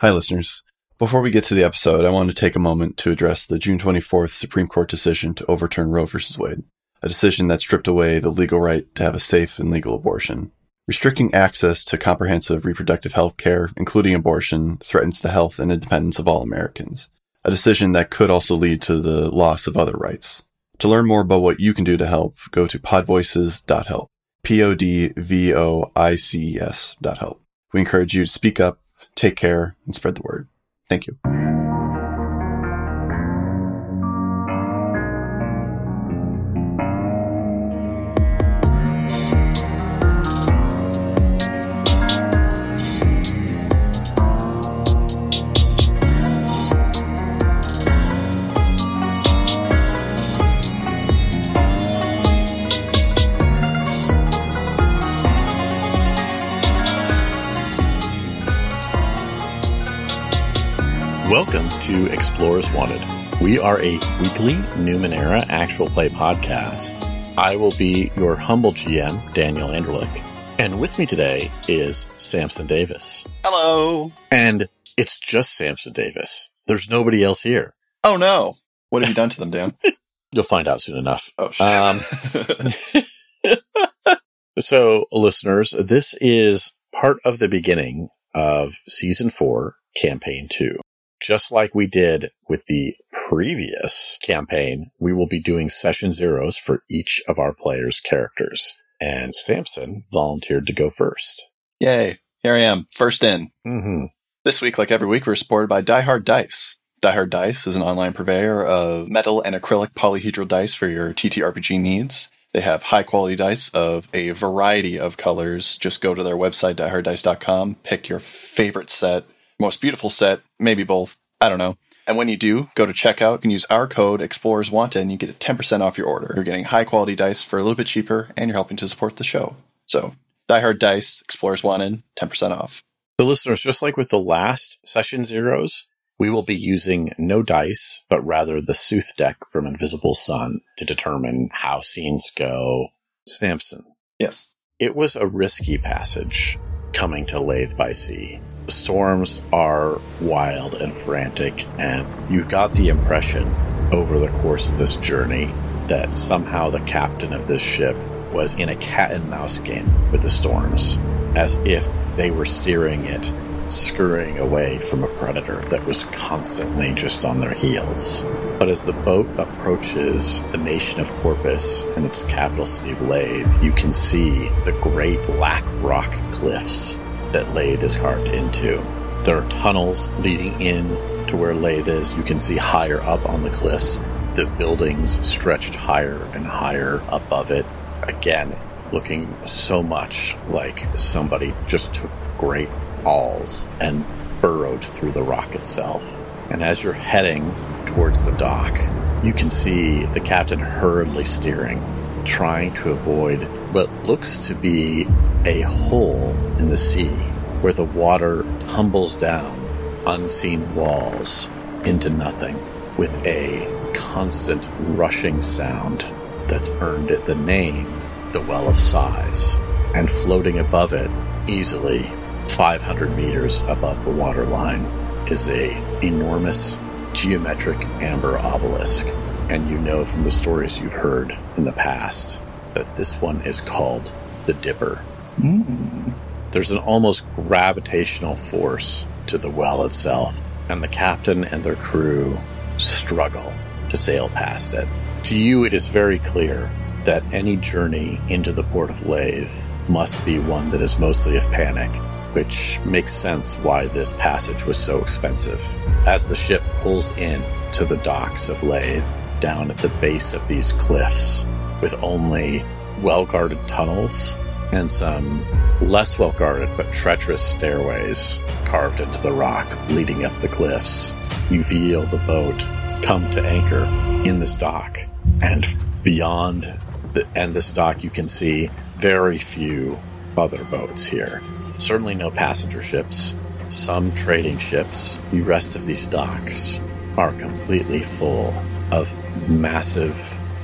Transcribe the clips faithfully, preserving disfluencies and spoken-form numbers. Hi, listeners. Before we get to the episode, I want to take a moment to address the June twenty-fourth Supreme Court decision to overturn Roe v. Wade, a decision that stripped away the legal right to have a safe and legal abortion. Restricting access to comprehensive reproductive health care, including abortion, threatens the health and independence of all Americans, a decision that could also lead to the loss of other rights. To learn more about what you can do to help, go to podvoices dot help, P O D V O I C E S dot help. We encourage you to speak up, take care, and spread the word. Thank you. Welcome to Explorers Wanted. We are a weekly Numenera actual play podcast. I will be your humble G M, Daniel Anderlich. And with me today is Sampson Davis. Hello. And it's just Sampson Davis. There's nobody else here. Oh, no. What have you done to them, Dan? You'll find out soon enough. Oh, shit. Um, so, listeners, this is part of the beginning of Season four, Campaign two. Just like we did with the previous campaign, we will be doing session zeros for each of our players' characters. And Sampson volunteered to go first. Yay. Here I am. First in. Mm-hmm. This week, like every week, we're supported by Die Hard Dice. Die Hard Dice is an online purveyor of metal and acrylic polyhedral dice for your T T R P G needs. They have high-quality dice of a variety of colors. Just go to their website, die hard dice dot com, pick your favorite set. Most beautiful set, maybe both, I don't know. And when you do, go to checkout. You can use our code Explorers Wanted, and you get ten percent off your order. You're getting high-quality dice for a little bit cheaper, and you're helping to support the show. So, Die Hard Dice, Explorers Wanted, ten percent off. So, listeners, just like with the last Session Zeros, we will be using no dice, but rather the Sooth deck from Invisible Sun to determine how scenes go. Sampson. Yes. It was a risky passage coming to Lathe by Sea. Storms are wild and frantic, and you got the impression over the course of this journey that somehow the captain of this ship was in a cat-and-mouse game with the storms, as if they were steering it, scurrying away from a predator that was constantly just on their heels. But as the boat approaches the nation of Corpus and its capital city of Lathe, you can see the great black rock cliffs that Lathe is carved into. There are tunnels leading in to where Lathe is. You can see higher up on the cliffs, the buildings stretched higher and higher above it. Again, looking so much like somebody just took great awls and burrowed through the rock itself. And as you're heading towards the dock, you can see the captain hurriedly steering, trying to avoid what looks to be a hole in the sea where the water tumbles down unseen walls into nothing with a constant rushing sound that's earned it the name, the Well of Sighs, and floating above it, easily five hundred meters above the waterline, is a enormous geometric amber obelisk. And you know from the stories you've heard in the past that this one is called the Dipper. Mm. There's an almost gravitational force to the well itself, and the captain and their crew struggle to sail past it. To you, it is very clear that any journey into the port of Lathe must be one that is mostly of panic, which makes sense why this passage was so expensive. As the ship pulls in to the docks of Lathe, down at the base of these cliffs, with only well-guarded tunnels and some less well-guarded but treacherous stairways carved into the rock leading up the cliffs, you feel the boat come to anchor in this dock. And beyond the end of this dock, you can see very few other boats here. Certainly no passenger ships, some trading ships. The rest of these docks are completely full of massive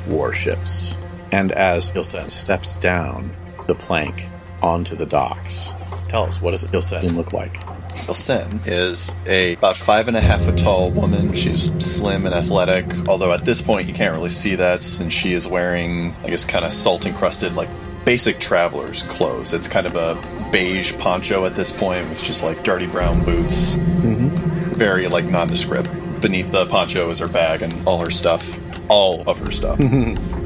warships. And as Ilsene steps down the plank onto the docks tell us, what does Ilsene look like? Ilsene is a about five and a half foot tall woman. She's slim and athletic, although at this point you can't really see that since she is wearing, I guess, kind of salt encrusted, like basic traveler's clothes. It's kind of a beige poncho at this point with just like dirty brown boots. Mm-hmm. Very like nondescript. Beneath the poncho is her bag and all her stuff. All of her stuff.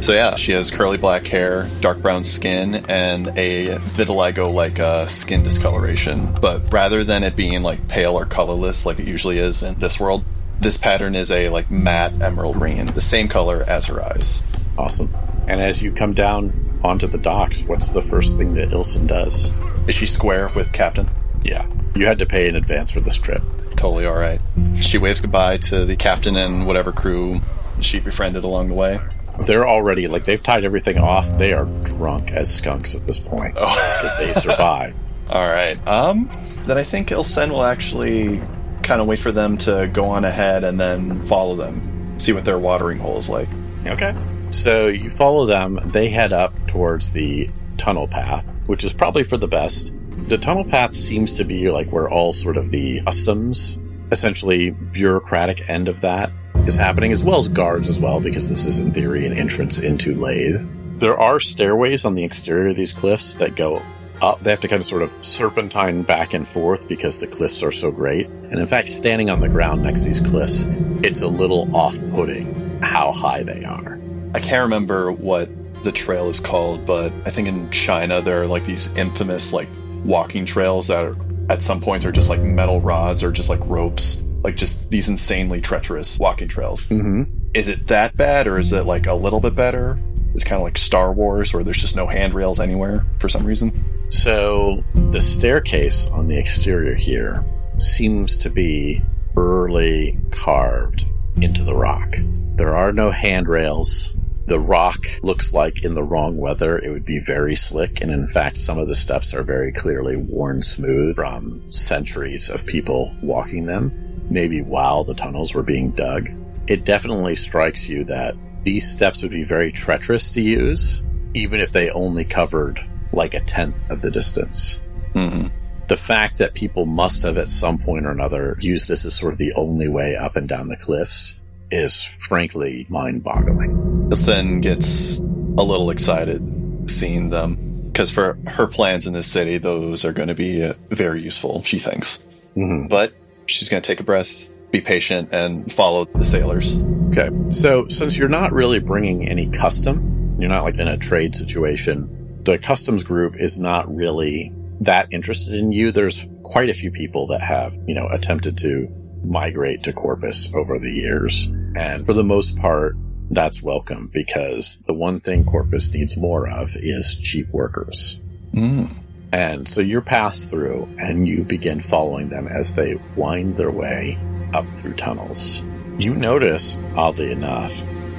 So yeah, she has curly black hair, dark brown skin, and a vitiligo-like uh, skin discoloration. But rather than it being like pale or colorless like it usually is in this world, this pattern is a like matte emerald green, the same color as her eyes. Awesome. And as you come down onto the docks, what's the first thing that Ilsene does? Is she square with Captain? Yeah. You had to pay in advance for this trip. Totally all right. She waves goodbye to the captain and whatever crew she befriended along the way. They're already, like, they've tied everything off. They are drunk as skunks at this point. Oh. Because they survive. All right. Um, then I think Ilsene will actually kind of wait for them to go on ahead and then follow them. See what their watering hole is like. Okay. So you follow them. They head up towards the tunnel path, which is probably for the best. The tunnel path seems to be, like, where all sort of the customs, essentially bureaucratic end of that, is happening, as well as guards as well, because this is in theory an entrance into Lathe. There are stairways on the exterior of these cliffs that go up. They have to kind of sort of serpentine back and forth because the cliffs are so great. And in fact, standing on the ground next to these cliffs, it's a little off-putting how high they are. I can't remember what the trail is called, but I think in China there are like these infamous like walking trails that are, at some points are just like metal rods or just like ropes. Like, just these insanely treacherous walking trails. Mm-hmm. Is it that bad, or is it, like, a little bit better? It's kind of like Star Wars, where there's just no handrails anywhere for some reason. So, the staircase on the exterior here seems to be burly carved into the rock. There are no handrails. The rock looks like, in the wrong weather, it would be very slick, and in fact, some of the steps are very clearly worn smooth from centuries of people walking them. Maybe while the tunnels were being dug. It definitely strikes you that these steps would be very treacherous to use, even if they only covered like a tenth of the distance. Mm-hmm. The fact that people must have at some point or another used this as sort of the only way up and down the cliffs is frankly mind-boggling. Ilsene gets a little excited seeing them, because for her plans in this city, those are going to be uh, very useful, she thinks. Mm-hmm. But she's going to take a breath, be patient, and follow the sailors. Okay. So since you're not really bringing any custom, you're not like in a trade situation, the customs group is not really that interested in you. There's quite a few people that have, you know, attempted to migrate to Corpus over the years. And for the most part, that's welcome, because the one thing Corpus needs more of is cheap workers. Mm. And so you're passed through, and you begin following them as they wind their way up through tunnels. You notice, oddly enough,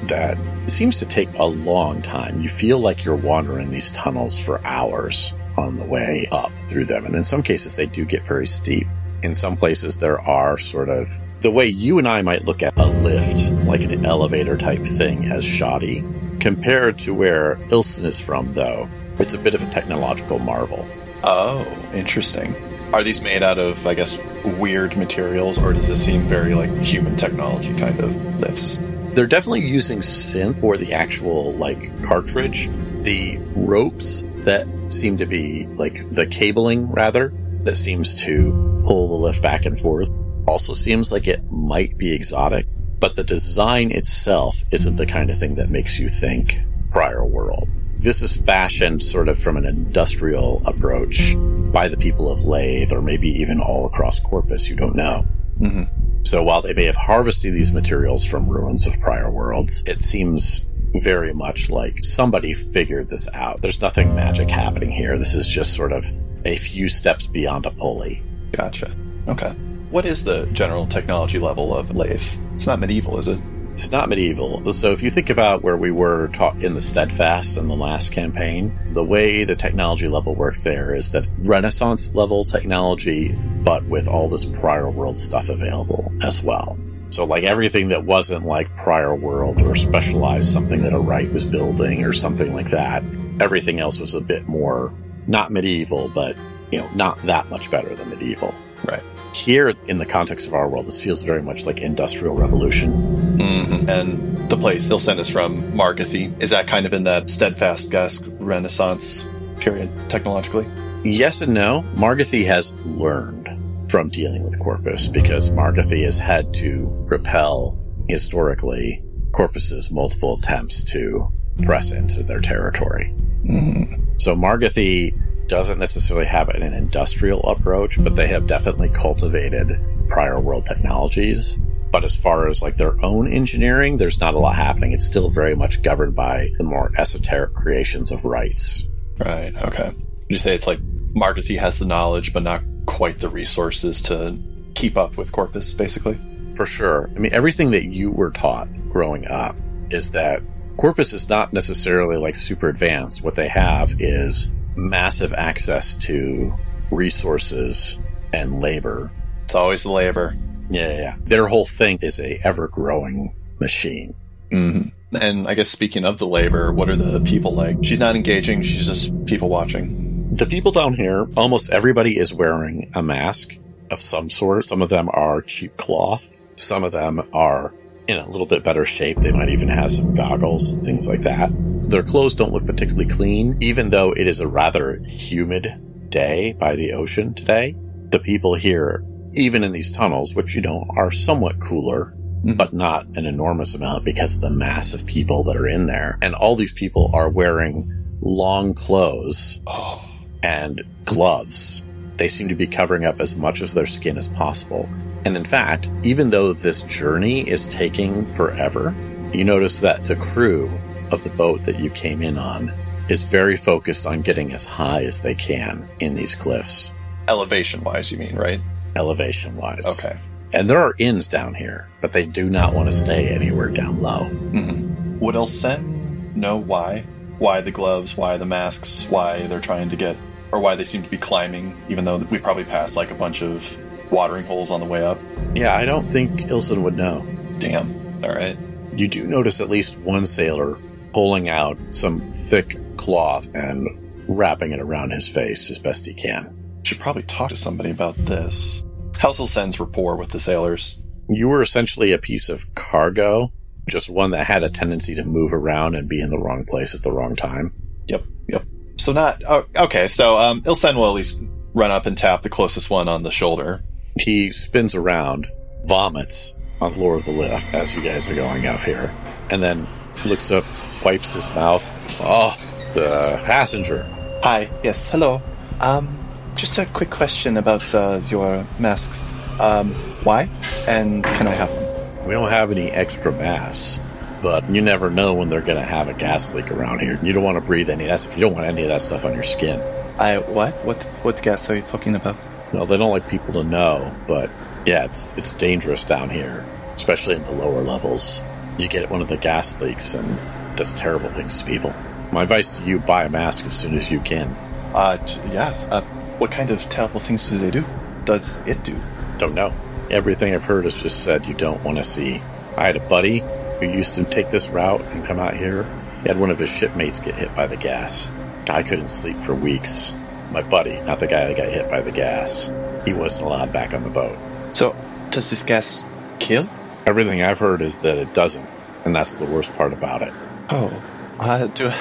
that it seems to take a long time. You feel like you're wandering these tunnels for hours on the way up through them. And in some cases, they do get very steep. In some places, there are sort of the way you and I might look at a lift, like an elevator-type thing, as shoddy. Compared to where Ilsene is from, though, it's a bit of a technological marvel. Oh, interesting. Are these made out of, I guess, weird materials, or does this seem very, like, human technology kind of lifts? They're definitely using synth for the actual, like, cartridge. The ropes that seem to be, like, the cabling, rather, that seems to pull the lift back and forth also seems like it might be exotic, but the design itself isn't the kind of thing that makes you think prior world. This is fashioned sort of from an industrial approach by the people of Lathe, or maybe even all across Corpus, you don't know. Mm-hmm. So while they may have harvested these materials from ruins of prior worlds, it seems very much like somebody figured this out. There's nothing magic happening here. This is just sort of a few steps beyond a pulley. Gotcha. Okay. What is the general technology level of Lathe? It's not medieval, is it? It's not medieval. So if you think about where we were taught in the Steadfast in the last campaign, the way the technology level worked there is that Renaissance level technology, but with all this prior world stuff available as well. So like everything that wasn't like prior world or specialized something that a Wright was building or something like that, everything else was a bit more, not medieval, but you know, not that much better than medieval. Right. Here, in the context of our world, this feels very much like Industrial Revolution. Mm-hmm. And the place they'll send us from, Margathy, is that kind of in that Steadfast-esque Renaissance period, technologically? Yes and no. Margathy has learned from dealing with Corpus, because Margathy has had to repel, historically, Corpus's multiple attempts to press into their territory. Mm-hmm. So Margathy doesn't necessarily have an industrial approach, but they have definitely cultivated prior world technologies. But as far as like their own engineering, there's not a lot happening. It's still very much governed by the more esoteric creations of rites. Right, okay. Would you say it's like Margathy has the knowledge, but not quite the resources to keep up with Corpus, basically? For sure. I mean, everything that you were taught growing up is that Corpus is not necessarily like super advanced. What they have is massive access to resources and labor. It's always the labor. Yeah, yeah, yeah. Their whole thing is a ever-growing machine. Mm-hmm. And I guess speaking of the labor, what are the people like? She's not engaging, she's just people watching. The people down here, almost everybody is wearing a mask of some sort. Some of them are cheap cloth. Some of them are in a little bit better shape. They might even have some goggles and things like that. Their clothes don't look particularly clean, even though it is a rather humid day by the ocean today. The people here, even in these tunnels, which, you know, are somewhat cooler, but not an enormous amount because of the mass of people that are in there. And all these people are wearing long clothes oh. and gloves. They seem to be covering up as much of their skin as possible. And in fact, even though this journey is taking forever, you notice that the crew of the boat that you came in on is very focused on getting as high as they can in these cliffs. Elevation-wise, you mean, right? Elevation-wise. Okay. And there are inns down here, but they do not want to stay anywhere down low. Mm-hmm. Would Ilsene know why? Why the gloves, why the masks, why they're trying to get, or why they seem to be climbing, even though we probably passed like a bunch of watering holes on the way up? Yeah, I don't think Ilsene would know. Damn. All right. You do notice at least one sailor pulling out some thick cloth and wrapping it around his face as best he can. Should probably talk to somebody about this. How's Ilsene's rapport with the sailors? You were essentially a piece of cargo, just one that had a tendency to move around and be in the wrong place at the wrong time. Yep, yep. So not... Oh, okay, so um, Ilsene will at least run up and tap the closest one on the shoulder. He spins around, vomits on the floor of the lift as you guys are going up here, and then looks up, wipes his mouth. Oh, the passenger. Hi, yes, hello. Um, just a quick question about uh, your masks. Um, why? And can I have them? We don't have any extra masks, but you never know when they're going to have a gas leak around here. You don't want to breathe any of that stuff. You don't want any of that stuff on your skin. I, what? What What gas are you talking about? No, they don't like people to know, but yeah, it's it's dangerous down here, especially in the lower levels. You get one of the gas leaks and it does terrible things to people. My advice to you, buy a mask as soon as you can. Uh, yeah. Uh, what kind of terrible things do they do? Does it do? Don't know. Everything I've heard has just said you don't want to see. I had a buddy who used to take this route and come out here. He had one of his shipmates get hit by the gas. Guy couldn't sleep for weeks. My buddy, not the guy that got hit by the gas. He wasn't allowed back on the boat. So, does this gas kill? Everything I've heard is that it doesn't, and that's the worst part about it. Oh, uh, do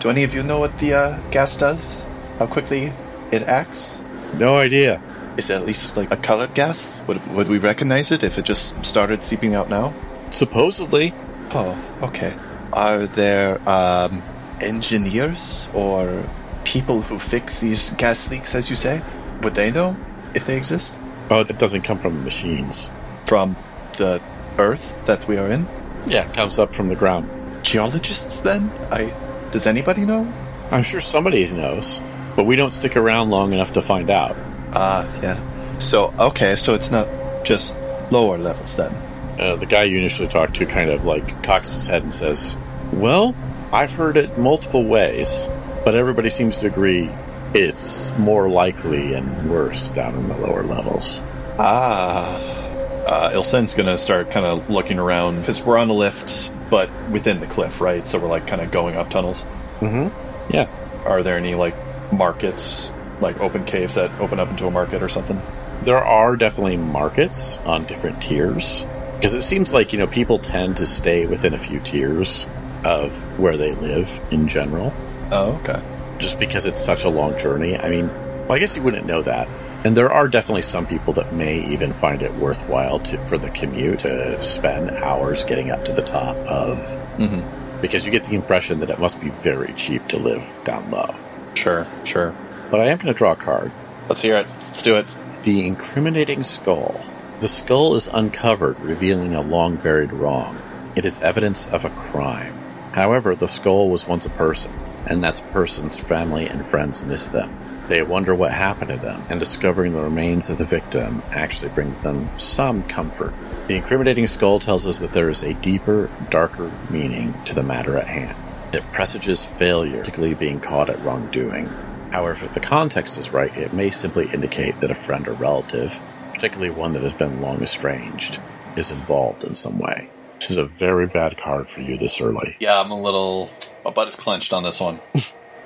do any of you know what the uh, gas does? How quickly it acts? No idea. Is it at least like a colored gas? Would would we recognize it if it just started seeping out now? Supposedly. Oh, okay. Are there um, engineers or people who fix these gas leaks, as you say? Would they know if they exist? Oh, it doesn't come from the machines. From the earth that we are in? Yeah, it comes up from the ground. Geologists, then? I Does anybody know? I'm sure somebody knows, but we don't stick around long enough to find out. Ah, uh, yeah. So, okay, so it's not just lower levels, then? Uh, the guy you initially talked to kind of, like, cocks his head and says, well, I've heard it multiple ways, but everybody seems to agree it's more likely and worse down in the lower levels. Ah... Uh, Ilsene's going to start kind of looking around, because we're on a lift, but within the cliff, right? So we're, like, kind of going up tunnels. Mm-hmm. Yeah. Are there any, like, markets like open caves that open up into a market or something? There are definitely markets on different tiers, because it seems like, you know, people tend to stay within a few tiers of where they live in general. Oh, okay. Just because it's such a long journey. I mean, well, I guess you wouldn't know that. And there are definitely some people that may even find it worthwhile to, for the commute to spend hours getting up to the top of... Mm-hmm. Because you get the impression that it must be very cheap to live down low. Sure, sure. But I am going to draw a card. Let's hear it. Let's do it. The Incriminating Skull. The skull is uncovered, revealing a long-buried wrong. It is evidence of a crime. However, the skull was once a person, and that person's family and friends miss them. They wonder what happened to them, and discovering the remains of the victim actually brings them some comfort. The Incriminating Skull tells us that there is a deeper, darker meaning to the matter at hand. It presages failure, particularly being caught at wrongdoing. However, if the context is right, it may simply indicate that a friend or relative, particularly one that has been long estranged, is involved in some way. This is a very bad card for you this early. Yeah, I'm a little... my butt is clenched on this one.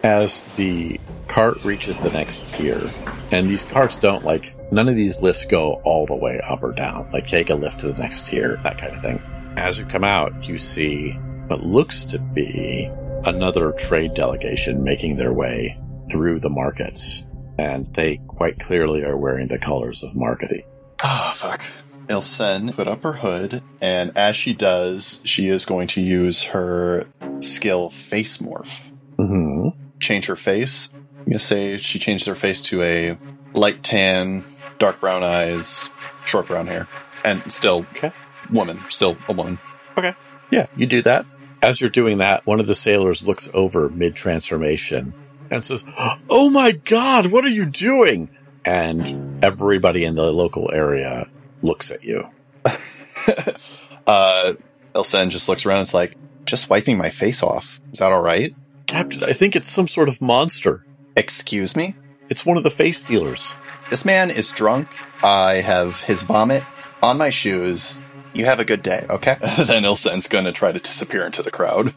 As the cart reaches the next tier, and these carts don't, like, none of these lifts go all the way up or down. Like, take a lift to the next tier, that kind of thing. As you come out, you see what looks to be another trade delegation making their way through the markets, and they quite clearly are wearing the colors of Margathy. Oh, fuck. Ilsene put up her hood, and as she does, she is going to use her skill Face Morph. Mm-hmm. Change her face. I'm going to say she changed her face to a light tan, dark brown eyes, short brown hair, and still okay. woman, still a woman. Okay. Yeah, you do that. As you're doing that, one of the sailors looks over mid-transformation and says, "Oh my God, what are you doing?" And everybody in the local area looks at you. uh, Ilsene just looks around and is like, "Just wiping my face off. Is that all right? Captain, I think it's some sort of monster." "Excuse me?" "It's one of the face stealers." "This man is drunk. I have his vomit on my shoes. You have a good day, okay?" Then Ilsene's going to try to disappear into the crowd.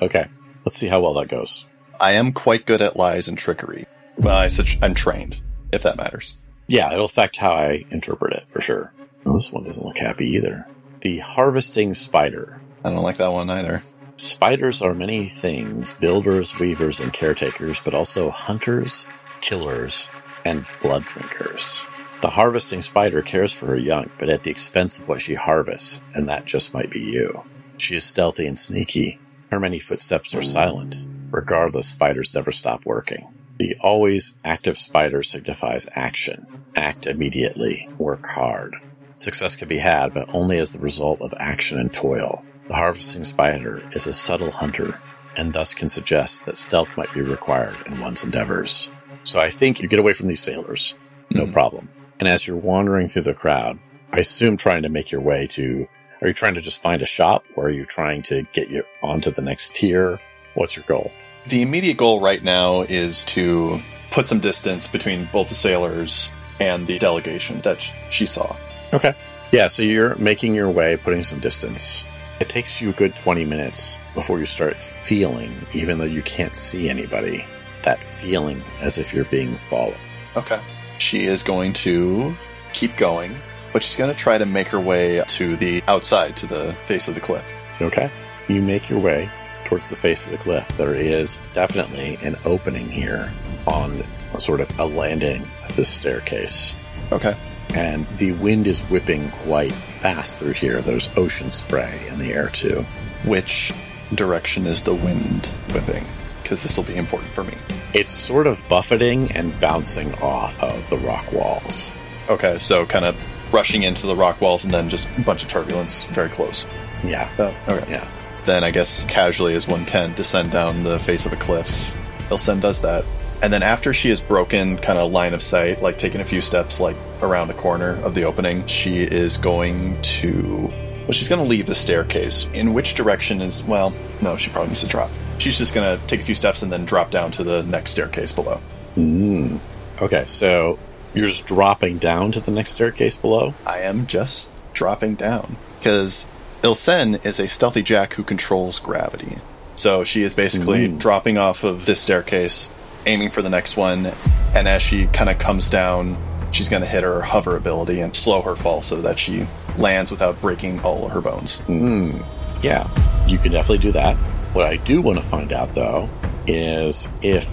Okay. Let's see how well that goes. I am quite good at lies and trickery. Well, I such, I'm trained, if that matters. Yeah, it'll affect how I interpret it, for sure. Well, this one doesn't look happy either. The Harvesting Spider. I don't like that one either. Spiders are many things: builders, weavers, and caretakers, but also hunters, killers, and blood drinkers. The harvesting spider cares for her young, but at the expense of what she harvests, and that just might be you. She is stealthy and sneaky. Her many footsteps are silent. Regardless, spiders never stop working. The always active spider signifies action. Act immediately. Work hard. Success can be had, but only as the result of action and toil. The harvesting spider is a subtle hunter, and thus can suggest that stealth might be required in one's endeavors. So I think you get away from these sailors. No mm-hmm. problem. And as you're wandering through the crowd, I assume trying to make your way to... Are you trying to just find a shop, or are you trying to get you onto the next tier? What's your goal? The immediate goal right now is to put some distance between both the sailors and the delegation that she saw. Okay. Yeah, so you're making your way, putting some distance. It takes you a good twenty minutes before you start feeling, even though you can't see anybody, that feeling as if you're being followed. Okay. She is going to keep going, but she's going to try to make her way to the outside, to the face of the cliff. Okay. You make your way towards the face of the cliff. There is definitely an opening here on sort of a landing of this staircase. Okay. And the wind is whipping quite fast through here. There's ocean spray in the air, too. Which direction is the wind whipping? Because this will be important for me. It's sort of buffeting and bouncing off of the rock walls. Okay, so kind of rushing into the rock walls and then just a bunch of turbulence very close. Yeah. Oh, okay. Yeah. Then I guess casually as one can descend down the face of a cliff, Ilsene does that. And then after she has broken kind of line of sight, like taking a few steps like around the corner of the opening, she is going to... Well, she's going to leave the staircase. In which direction is... Well, no, she probably needs to drop. She's just going to take a few steps and then drop down to the next staircase below. Mm. Okay, so you're just dropping down to the next staircase below? I am just dropping down. Because Ilsene is a stealthy jack who controls gravity. So she is basically mm. dropping off of this staircase, aiming for the next one, And as she kind of comes down, she's going to hit her hover ability and slow her fall so that she lands without breaking all of her bones. Mm. Yeah, you can definitely do that. What I do want to find out, though, is if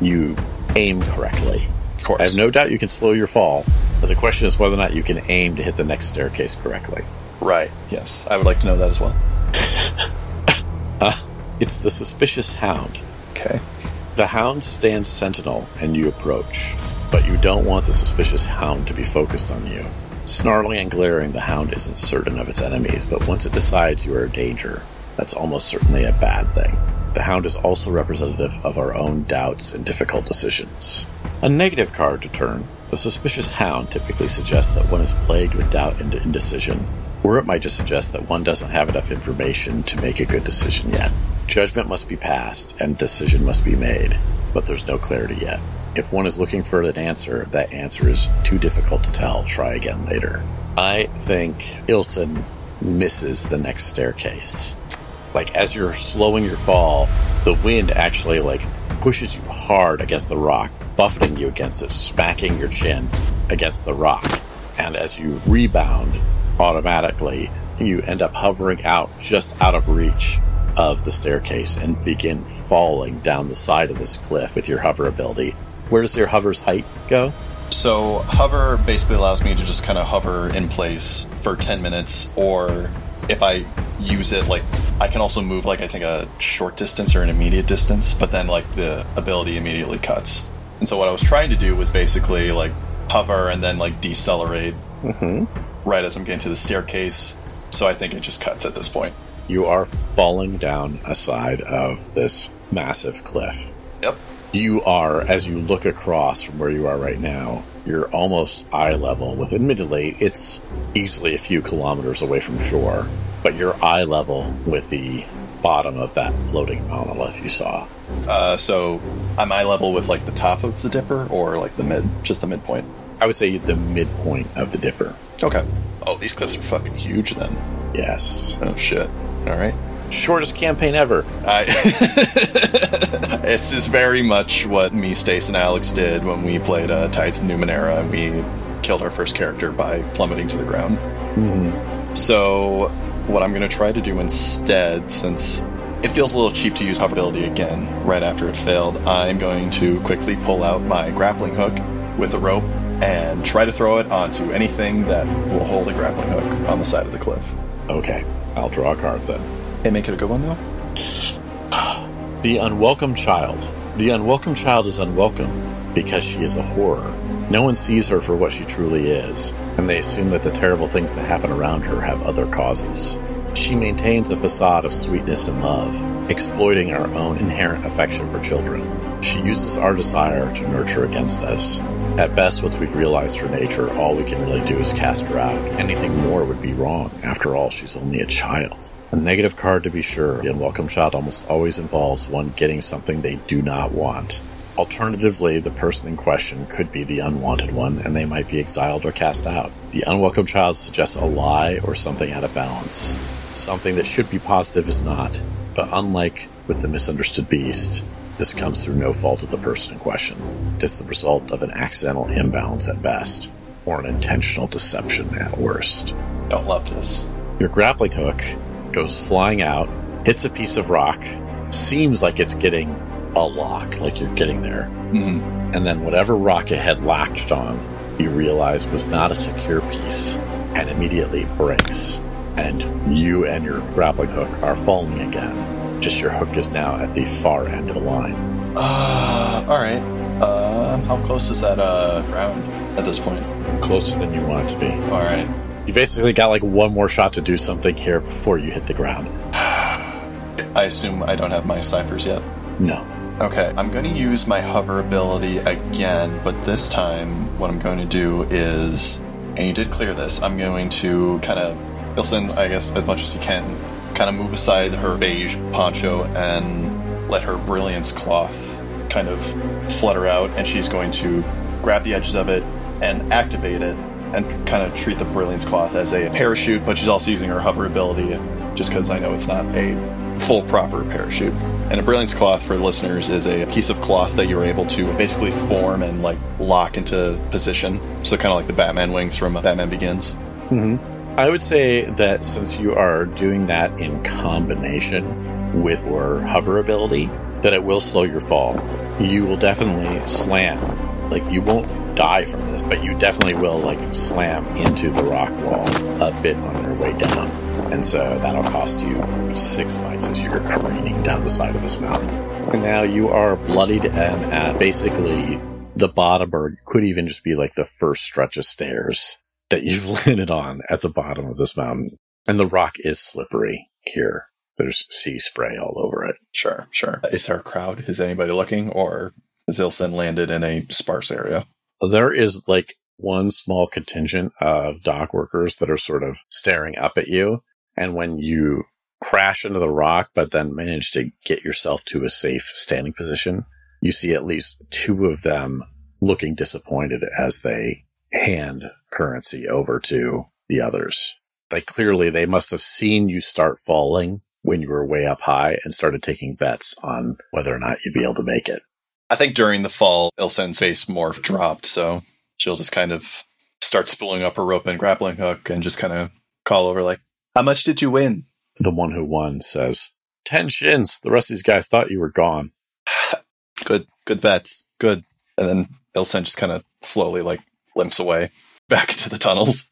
you aim correctly. Of course. I have no doubt you can slow your fall, but the question is whether or not you can aim to hit the next staircase correctly. Right, yes. I would like to know that as well. uh, it's the Suspicious Hound. Okay. The Hound stands sentinel, and you approach, but you don't want the Suspicious Hound to be focused on you. Snarling and glaring, the Hound isn't certain of its enemies, but once it decides you are a danger, that's almost certainly a bad thing. The Hound is also representative of our own doubts and difficult decisions. A negative card to turn, the Suspicious Hound typically suggests that one is plagued with doubt and indecision, or it might just suggest that one doesn't have enough information to make a good decision yet. Judgment must be passed, and decision must be made, but there's no clarity yet. If one is looking for an answer, that answer is too difficult to tell. Try again later. I think Ilsene misses the next staircase. Like, as you're slowing your fall, the wind actually, like, pushes you hard against the rock, buffeting you against it, smacking your chin against the rock. And as you rebound automatically, you end up hovering out just out of reach of the staircase and begin falling down the side of this cliff with your hover ability. Where does your hover's height go? So hover basically allows me to just kind of hover in place for ten minutes, or if I use it, like, I can also move, like, I think a short distance or an immediate distance, but then, like, the ability immediately cuts. And so what I was trying to do was basically, like, hover and then, like, decelerate mm-hmm. right as I'm getting to the staircase, so I think it just cuts at this point. You are falling down a side of this massive cliff. Yep. You are, as you look across from where you are right now, you're almost eye level with, admittedly, it's easily a few kilometers away from shore, but you're eye level with the bottom of that floating monolith you saw. Uh, so I'm eye level with, like, the top of the Dipper, or, like, the mid, just the midpoint? I would say the midpoint of the Dipper. Okay. Oh, these cliffs are fucking huge then. Yes. Oh, shit. All right. Shortest campaign ever. I This is very much what me, Stace, and Alex did when we played uh, Tides of Numenera, and we killed our first character by plummeting to the ground. Mm-hmm. So what I'm going to try to do instead, since it feels a little cheap to use hoverability again right after it failed, I'm going to quickly pull out my grappling hook with a rope and try to throw it onto anything that will hold a grappling hook on the side of the cliff. Okay, I'll draw a card then. Hey, make it a good one, though. The Unwelcome Child. The Unwelcome Child is unwelcome because she is a horror. No one sees her for what she truly is, and they assume that the terrible things that happen around her have other causes. She maintains a facade of sweetness and love, exploiting our own inherent affection for children. She uses our desire to nurture against us. At best, once we've realized her nature, all we can really do is cast her out. Anything more would be wrong. After all, she's only a child. A negative card, to be sure. The Unwelcome Child almost always involves one getting something they do not want. Alternatively, the person in question could be the unwanted one, and they might be exiled or cast out. The Unwelcome Child suggests a lie or something out of balance. Something that should be positive is not, but unlike with the Misunderstood Beast, this comes through no fault of the person in question. It's the result of an accidental imbalance at best, or an intentional deception at worst. Don't love this. Your grappling hook goes flying out, hits a piece of rock, seems like it's getting a lock, like you're getting there, mm-hmm. and then whatever rock it had latched on, you realize was not a secure piece, and immediately breaks, and you and your grappling hook are falling again. Just your hook is now at the far end of the line. Uh, alright. Uh, how close is that uh, round at this point? Closer than you want it to be. Alright. You basically got, like, one more shot to do something here before you hit the ground. I assume I don't have my ciphers yet? No. Okay, I'm going to use my hover ability again, but this time what I'm going to do is, and you did clear this, I'm going to kind of, Ilsene, I guess, as much as you can, kind of move aside her beige poncho and let her brilliance cloth kind of flutter out, and she's going to grab the edges of it and activate it, and kind of treat the brilliance cloth as a parachute, but she's also using her hover ability just because I know it's not a full proper parachute. And a brilliance cloth, for listeners, is a piece of cloth that you're able to basically form and, like, lock into position. So kind of like the Batman wings from Batman Begins. Mm-hmm. I would say that since you are doing that in combination with your hover ability, that it will slow your fall. You will definitely slam. Like, you won't die from this, but you definitely will, like, slam into the rock wall a bit on your way down. And so that'll cost you six fights as you're careening down the side of this mountain. And now you are bloodied and at basically the bottom, or could even just be like the first stretch of stairs that you've landed on at the bottom of this mountain. And the rock is slippery here. There's sea spray all over it. Sure, sure. Is there a crowd? Is anybody looking? Or is Ilsene landed in a sparse area? There is, like, one small contingent of dock workers that are sort of staring up at you. And when you crash into the rock, but then manage to get yourself to a safe standing position, you see at least two of them looking disappointed as they hand currency over to the others. Like, clearly, they must have seen you start falling when you were way up high and started taking bets on whether or not you'd be able to make it. I think during the fall, Ilsene's face morph dropped, so she'll just kind of start spooling up her rope and grappling hook and just kind of call over, like, how much did you win? The one who won says, ten shins. The rest of these guys thought you were gone. Good, good bets. Good. And then Ilsene just kind of slowly, like, limps away back into the tunnels.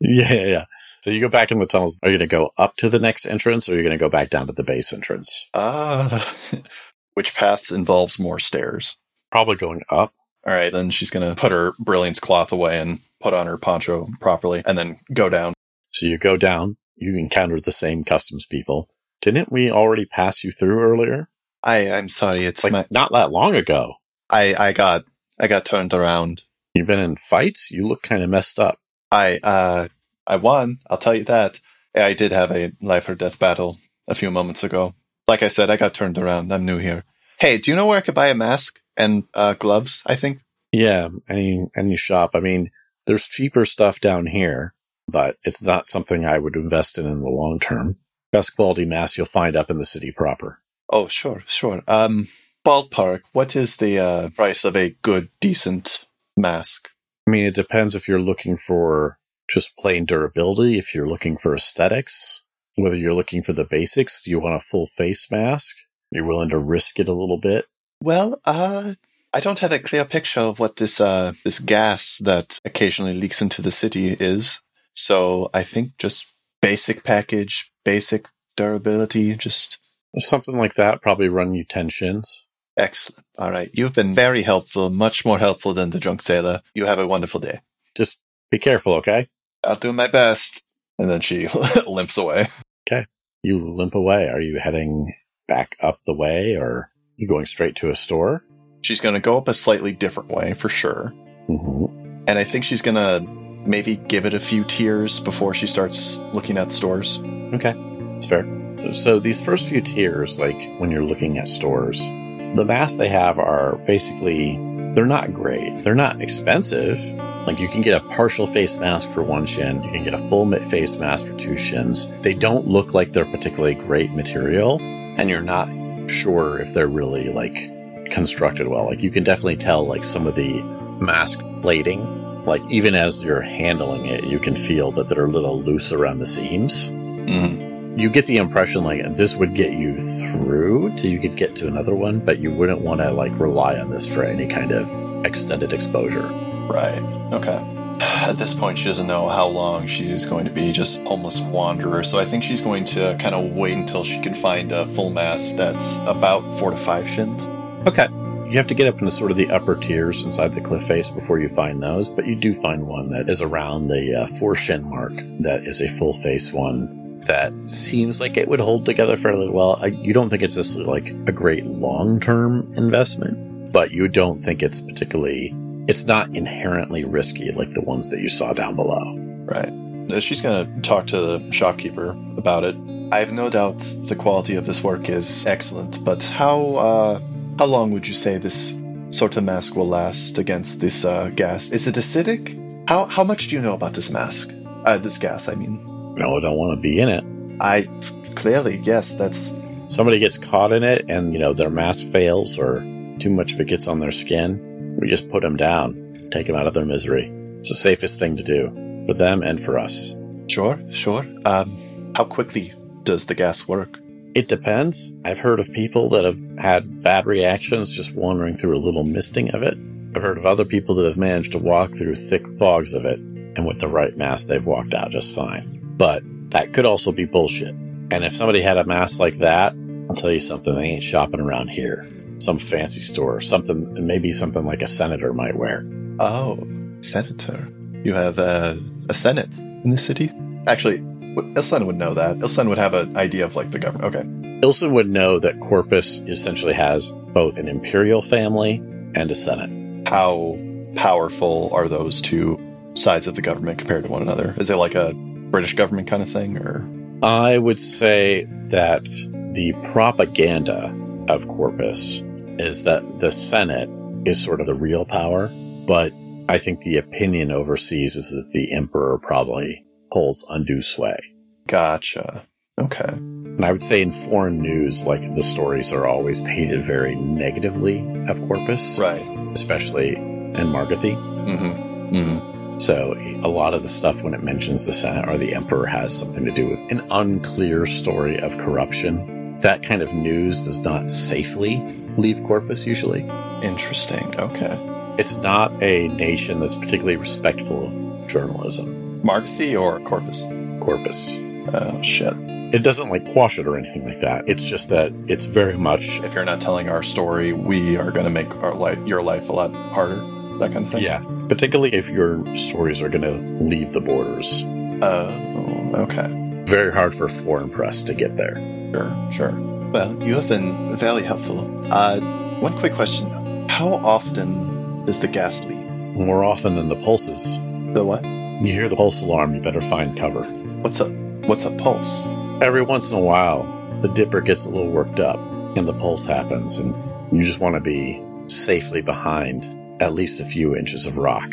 yeah, yeah, yeah. So you go back in the tunnels. Are you going to go up to the next entrance, or are you going to go back down to the base entrance? Ah. Uh, which path involves more stairs? Probably going up. All right, then she's going to put her brilliance cloth away and put on her poncho properly and then go down. So you go down. You encounter the same customs people. Didn't we already pass you through earlier? I, I'm sorry. It's like my... not that long ago. I, I got I got turned around. You've been in fights? You look kind of messed up. I, uh, I won. I'll tell you that. I did have a life or death battle a few moments ago. Like I said, I got turned around. I'm new here. Hey, do you know where I could buy a mask and uh, gloves, I think? Yeah, any any shop. I mean, there's cheaper stuff down here, but it's not something I would invest in in the long term. Best quality masks you'll find up in the city proper. Oh, sure, sure. Um, ballpark, what is the uh, price of a good, decent mask? I mean, it depends if you're looking for just plain durability, if you're looking for aesthetics. Whether you're looking for the basics, do you want a full face mask? You're willing to risk it a little bit? Well, uh, I don't have a clear picture of what this uh, this gas that occasionally leaks into the city is. So I think just basic package, basic durability, just... something like that, probably run you ten shins. Excellent. All right. You've been very helpful, much more helpful than the drunk sailor. You have a wonderful day. Just be careful, okay? I'll do my best. And then she limps away. Okay. You limp away. Are you heading back up the way, or are you going straight to a store? She's going to go up a slightly different way, for sure. Mm-hmm. And I think she's going to maybe give it a few tiers before she starts looking at stores. Okay. That's fair. So these first few tiers, like when you're looking at stores, the masks they have are basically, they're not great. They're not expensive. Like, you can get a partial face mask for one shin. You can get a full face mask for two shins. They don't look like they're particularly great material, and you're not sure if they're really, like, constructed well. Like, you can definitely tell, like, some of the mask plating. Like, even as you're handling it, you can feel that they're a little loose around the seams. Mm-hmm. You get the impression, like, this would get you through till you could get to another one, but you wouldn't want to, like, rely on this for any kind of extended exposure. Right. Okay. At this point, she doesn't know how long she is going to be just homeless wanderer, so I think she's going to kind of wait until she can find a full mask that's about four to five shins. Okay. You have to get up into sort of the upper tiers inside the cliff face before you find those, but you do find one that is around the uh, four shin mark that is a full face one that seems like it would hold together fairly well. I, you don't think it's just like a great long-term investment, but you don't think it's particularly... it's not inherently risky like the ones that you saw down below. Right. She's going to talk to the shopkeeper about it. I have no doubt the quality of this work is excellent, but how uh, how long would you say this sort of mask will last against this uh, gas? Is it acidic? How how much do you know about this mask? Uh, this gas, I mean. No, I don't want to be in it. I, clearly, yes, that's... somebody gets caught in it and, you know, their mask fails or too much of it gets on their skin, we just put them down, take them out of their misery. It's the safest thing to do for them and for us. Sure, sure. Um, how quickly does the gas work? It depends. I've heard of people that have had bad reactions just wandering through a little misting of it. I've heard of other people that have managed to walk through thick fogs of it, and with the right mask, they've walked out just fine. But that could also be bullshit. And if somebody had a mask like that, I'll tell you something, they ain't shopping around here. Some fancy store, something, maybe something like a senator might wear. Oh, senator. You have uh, a senate in the city? Actually, Ilsene would know that. Ilsene would have an idea of, like, the government. Okay. Ilsene would know that Corpus essentially has both an imperial family and a senate. How powerful are those two sides of the government compared to one another? Is it like a British government kind of thing, or...? I would say that the propaganda of Corpus is that the Senate is sort of the real power, but I think the opinion overseas is that the emperor probably holds undue sway. Gotcha. Okay. And I would say in foreign news, like, the stories are always painted very negatively of Corpus. Right. Especially in Margathy. Mm-hmm. Mm-hmm. So a lot of the stuff when it mentions the Senate or the Emperor has something to do with an unclear story of corruption. That kind of news does not safely leave Corpus usually. Interesting. Okay. It's not a nation that's particularly respectful of journalism. Margathy or Corpus? Corpus. Oh, shit. It doesn't, like, quash it or anything like that. It's just that it's very much... If you're not telling our story, we are going to make our life, your life a lot harder. That kind of thing. Yeah. Particularly if your stories are going to leave the borders. Oh, uh, okay. Very hard for foreign press to get there. Sure, sure. Well, you have been very helpful. Uh, one quick question. How often does the gas leak? More often than the pulses. The what? You hear the pulse alarm, you better find cover. What's a, what's a pulse? Every once in a while, the Dipper gets a little worked up, and the pulse happens, and you just want to be safely behind at least a few inches of rock,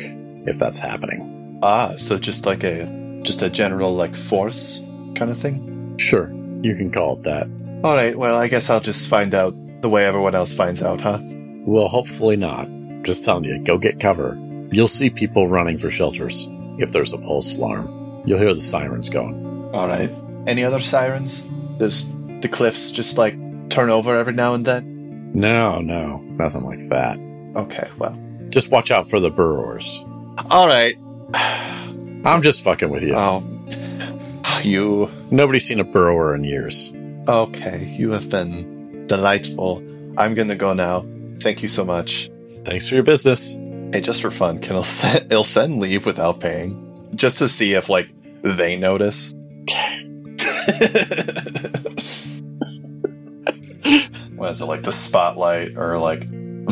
if that's happening. Ah, so just like a, just a general, like, force kind of thing? Sure, you can call it that. All right, well, I guess I'll just find out the way everyone else finds out, huh? Well, hopefully not. Just telling you, go get cover. You'll see people running for shelters if there's a pulse alarm. You'll hear the sirens going. All right. Any other sirens? Does the cliffs just, like, turn over every now and then? No, no, nothing like that. Okay, well... Just watch out for the burrowers. All right. I'm just fucking with you. Oh, you. Nobody's seen a burrower in years. Okay. You have been delightful. I'm going to go now. Thank you so much. Thanks for your business. Hey, just for fun, can Ilsene leave without paying? Just to see if, like, they notice. What is it, like the spotlight or, like,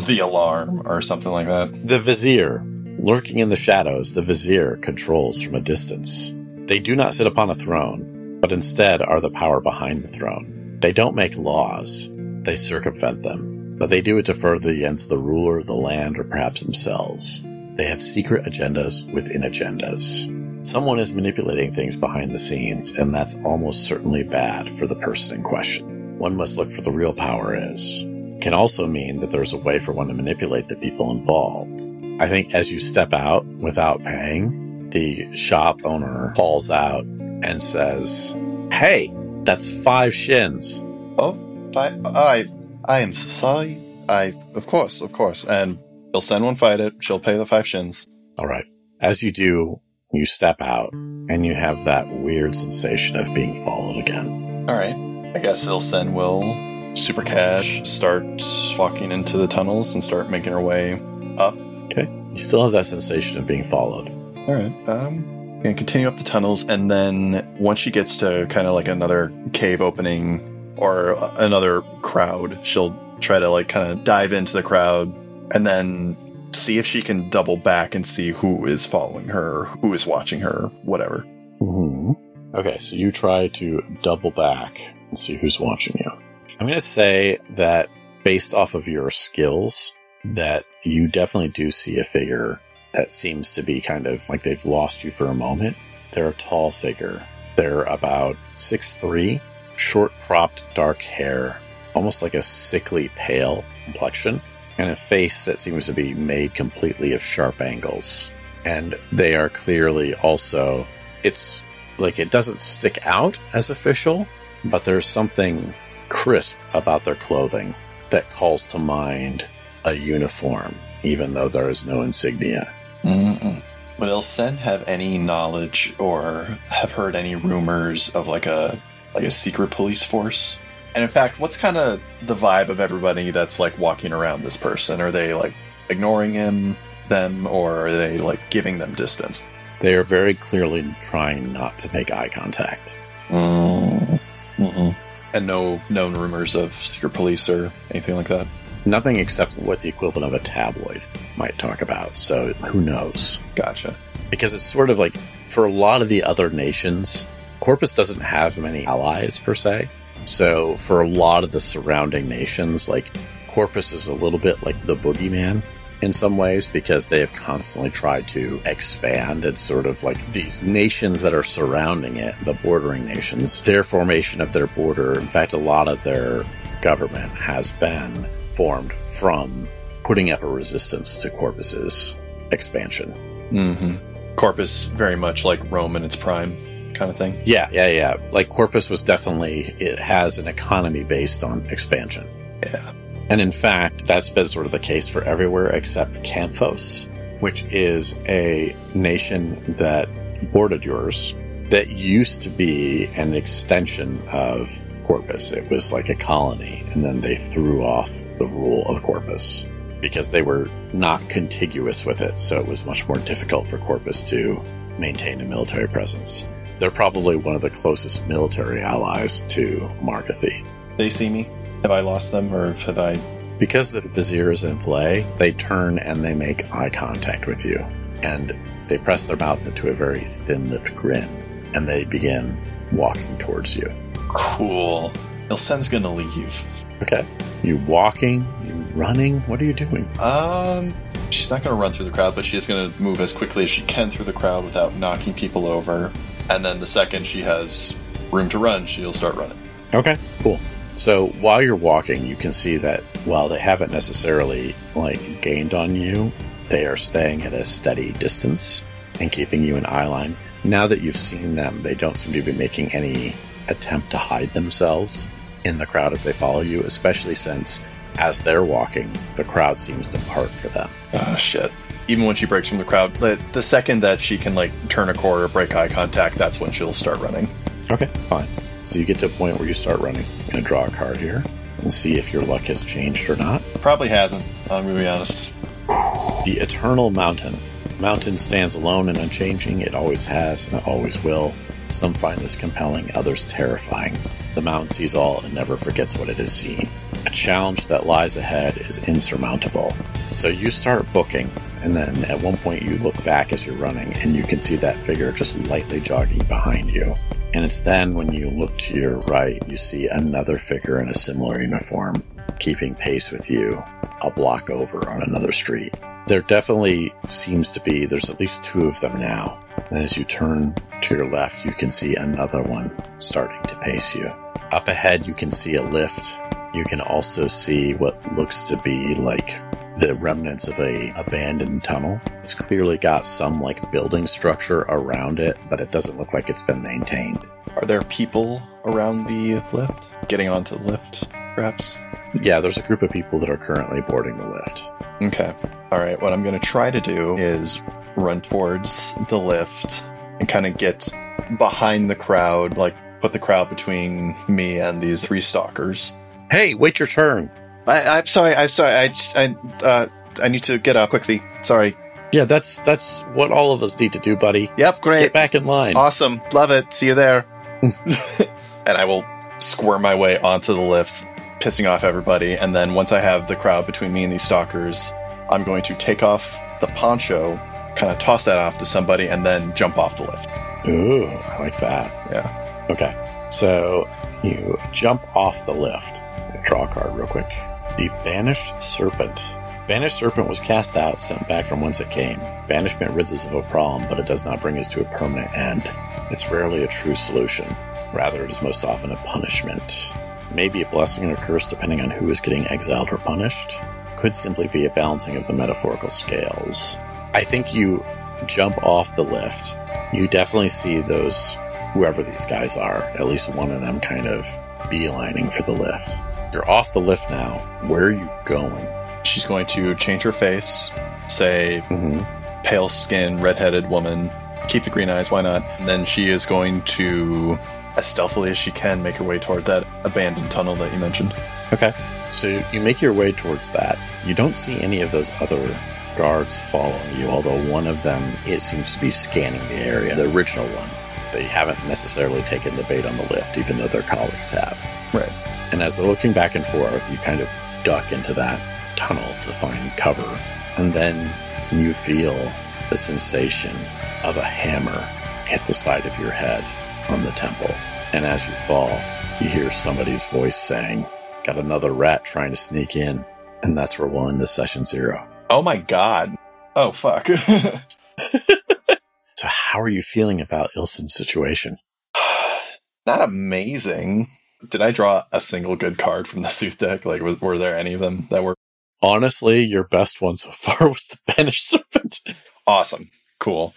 the alarm or something like that? The vizier. Lurking in the shadows, the vizier controls from a distance. They do not sit upon a throne, but instead are the power behind the throne. They don't make laws. They circumvent them. But they do it to further the ends of the ruler, the land, or perhaps themselves. They have secret agendas within agendas. Someone is manipulating things behind the scenes, and that's almost certainly bad for the person in question. One must look for the real power is... can also mean that there's a way for one to manipulate the people involved. I think as you step out without paying, the shop owner calls out and says, "Hey, that's five shins." Oh, I, I, I am so sorry. I, of course, of course. And he'll send one, fight it. She'll pay the five shins. All right. As you do, you step out and you have that weird sensation of being followed again. All right. I guess Ilsene will... super cash, start walking into the tunnels and start making her way up. Okay. You still have that sensation of being followed. All right. Um, and continue up the tunnels, and then once she gets to kind of like another cave opening or another crowd, she'll try to like kind of dive into the crowd and then see if she can double back and see who is following her, who is watching her, whatever. Mm-hmm. Okay, so you try to double back and see who's watching you. I'm going to say that based off of your skills, that you definitely do see a figure that seems to be kind of like they've lost you for a moment. They're a tall figure. They're about six three, short-cropped dark hair, almost like a sickly pale complexion, and a face that seems to be made completely of sharp angles. And they are clearly also, it's like it doesn't stick out as official, but there's something crisp about their clothing that calls to mind a uniform, even though there is no insignia. Mm-mm. Would Ilsene have any knowledge or have heard any rumors of like a like a secret police force? And in fact, what's kind of the vibe of everybody that's like walking around this person? Are they like ignoring him, them, or are they like giving them distance? They are very clearly trying not to make eye contact. Mm. Mm-mm. And no known rumors of secret police or anything like that? Nothing except what the equivalent of a tabloid might talk about, so who knows? Gotcha. Because it's sort of like, for a lot of the other nations, Corpus doesn't have many allies, per se. So for a lot of the surrounding nations, like, Corpus is a little bit like the boogeyman in some ways, because they have constantly tried to expand. It's sort of like these nations that are surrounding it, the bordering nations, their formation of their border, in fact, a lot of their government has been formed from putting up a resistance to Corpus's expansion. Mm-hmm. Corpus very much like Rome in its prime kind of thing. Yeah, yeah, yeah. Like Corpus was definitely, it has an economy based on expansion. Yeah. And in fact, that's been sort of the case for everywhere except Camphos, which is a nation that bordered yours that used to be an extension of Corpus. It was like a colony, and then they threw off the rule of Corpus because they were not contiguous with it, so it was much more difficult for Corpus to maintain a military presence. They're probably one of the closest military allies to Margathy. They see me. Have I lost them, or have I... Because the Vizier is in play, they turn and they make eye contact with you, and they press their mouth into a very thin-lipped grin, and they begin walking towards you. Cool. Ilsene's gonna leave. Okay. You walking? You running? What are you doing? Um, she's not gonna run through the crowd, but she is gonna move as quickly as she can through the crowd without knocking people over. And then the second she has room to run, she'll start running. Okay, cool. So while you're walking, you can see that while they haven't necessarily like gained on you, they are staying at a steady distance and keeping you in eye line. Now that you've seen them, they don't seem to be making any attempt to hide themselves in the crowd as they follow you, especially since as they're walking, the crowd seems to part for them. Oh, shit. Even when she breaks from the crowd, the second that she can, like, turn a corner, break eye contact, that's when she'll start running. Okay, fine. So you get to a point where you start running. I'm going to draw a card here and see if your luck has changed or not. It probably hasn't, I'm going to be honest. The Eternal Mountain. Mountain stands alone and unchanging. It always has and it always will. Some find this compelling, others terrifying. The mountain sees all and never forgets what it has seen. A challenge that lies ahead is insurmountable. So you start booking, and then at one point you look back as you're running, and you can see that figure just lightly jogging behind you. And it's then when you look to your right, you see another figure in a similar uniform, keeping pace with you, a block over on another street. There definitely seems to be, there's at least two of them now. And as you turn to your left, you can see another one starting to pace you. Up ahead, you can see a lift. You can also see what looks to be like the remnants of a abandoned tunnel. It's clearly got some like building structure around it, but it doesn't look like it's been maintained. Are there people around the lift? Getting onto the lift, perhaps? Yeah, there's a group of people that are currently boarding the lift. Okay. All right, what I'm going to try to do is run towards the lift and kind of get behind the crowd, like put the crowd between me and these three stalkers. Hey, wait your turn. I, I'm sorry. I'm sorry. I just, I, uh, I need to get up quickly. Sorry. Yeah, that's that's what all of us need to do, buddy. Yep, great. Get back in line. Awesome. Love it. See you there. And I will squirm my way onto the lift, pissing off everybody. And then once I have the crowd between me and these stalkers, I'm going to take off the poncho, kind of toss that off to somebody, and then jump off the lift. Ooh, I like that. Yeah. Okay. So you jump off the lift. Draw a card real quick. The Banished Serpent. Banished Serpent was cast out, sent back from whence it came. Banishment rids us of a problem, but it does not bring us to a permanent end. It's rarely a true solution. Rather, it is most often a punishment. maybe a blessing and a curse depending on who is getting exiled or punished, could simply be a balancing of the metaphorical scales. I think you jump off the lift. You definitely see those, whoever these guys are, at least one of them kind of beelining for the lift. You're off the lift now. Where are you going? She's going to change her face, say, mm-hmm. pale skin, redheaded woman, keep the green eyes, why not? And then she is going to, as stealthily as she can, make her way toward that abandoned tunnel that you mentioned. Okay. So you make your way towards that. You don't see any of those other guards following you, although one of them, it seems to be scanning the area, the original one. They haven't necessarily taken the bait on the lift, even though their colleagues have. Right. And as they're looking back and forth, you kind of duck into that tunnel to find cover. And then you feel the sensation of a hammer hit the side of your head on the temple. And as you fall, you hear somebody's voice saying, "Got another rat trying to sneak in." And that's where we'll end this session zero. Oh my god. Oh fuck. So how are you feeling about Ilsene's situation? Not amazing. Did I draw a single good card from the Sooth deck? Like, was, were there any of them that were? Honestly, your best one so far was the Banished Serpent. Awesome. Cool.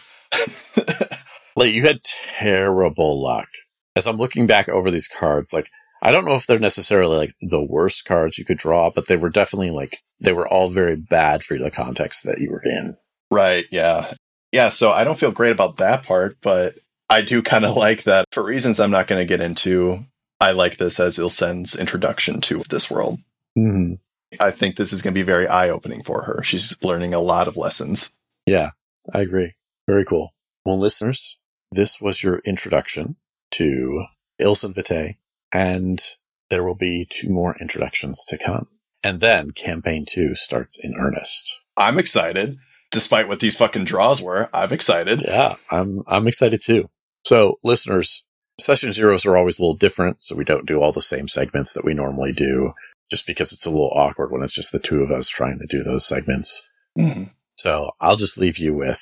Like, you had terrible luck. As I'm looking back over these cards, like, I don't know if they're necessarily, like, the worst cards you could draw, but they were definitely, like, they were all very bad for the context that you were in. Right, yeah. Yeah, so I don't feel great about that part, but I do kind of like that. For reasons I'm not going to get into, I like this as Ilsene's introduction to this world. Mm-hmm. I think this is going to be very eye-opening for her. She's learning a lot of lessons. Yeah, I agree. Very cool. Well, listeners, this was your introduction to Ilsene Vite, and there will be two more introductions to come. And then Campaign two starts in earnest. I'm excited. Despite what these fucking draws were, I'm excited. Yeah, I'm I'm excited too. So, listeners, session zeros are always a little different, so we don't do all the same segments that we normally do, just because it's a little awkward when it's just the two of us trying to do those segments. Mm-hmm. So I'll just leave you with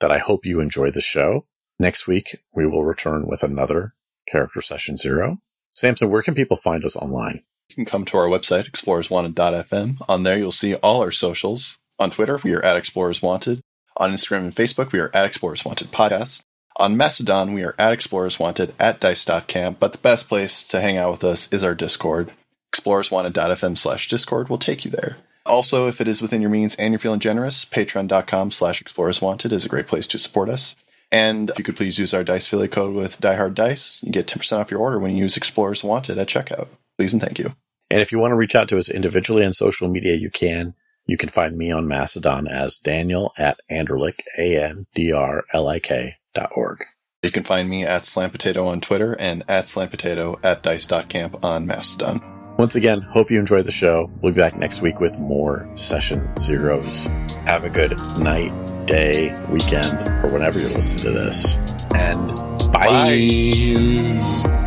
that. I hope you enjoy the show. Next week, we will return with another character session zero. Sampson, where can people find us online? You can come to our website, explorers wanted dot f m. On there, you'll see all our socials. On Twitter, we are at Explorers Wanted. On Instagram and Facebook, we are at Explorers Wanted Podcast. On Mastodon, we are at Explorers Wanted at dice dot camp. But the best place to hang out with us is our Discord. explorers wanted dot f m slash discord will take you there. Also, if it is within your means and you're feeling generous, patreon dot com slash explorers wanted is a great place to support us. And if you could please use our dice affiliate code with Die Hard Dice, you get ten percent off your order when you use Explorers Wanted at checkout. Please and thank you. And if you want to reach out to us individually on social media, you can. You can find me on Mastodon as Daniel at Anderlich, A N D R L I K dot org. You can find me at Slam Potato on Twitter and at Slam Potato at dice dot camp on Mastodon. Once again, hope you enjoyed the show. We'll be back next week with more Session Zeros. Have a good night, day, weekend, or whenever you're listening to this. And bye! Bye.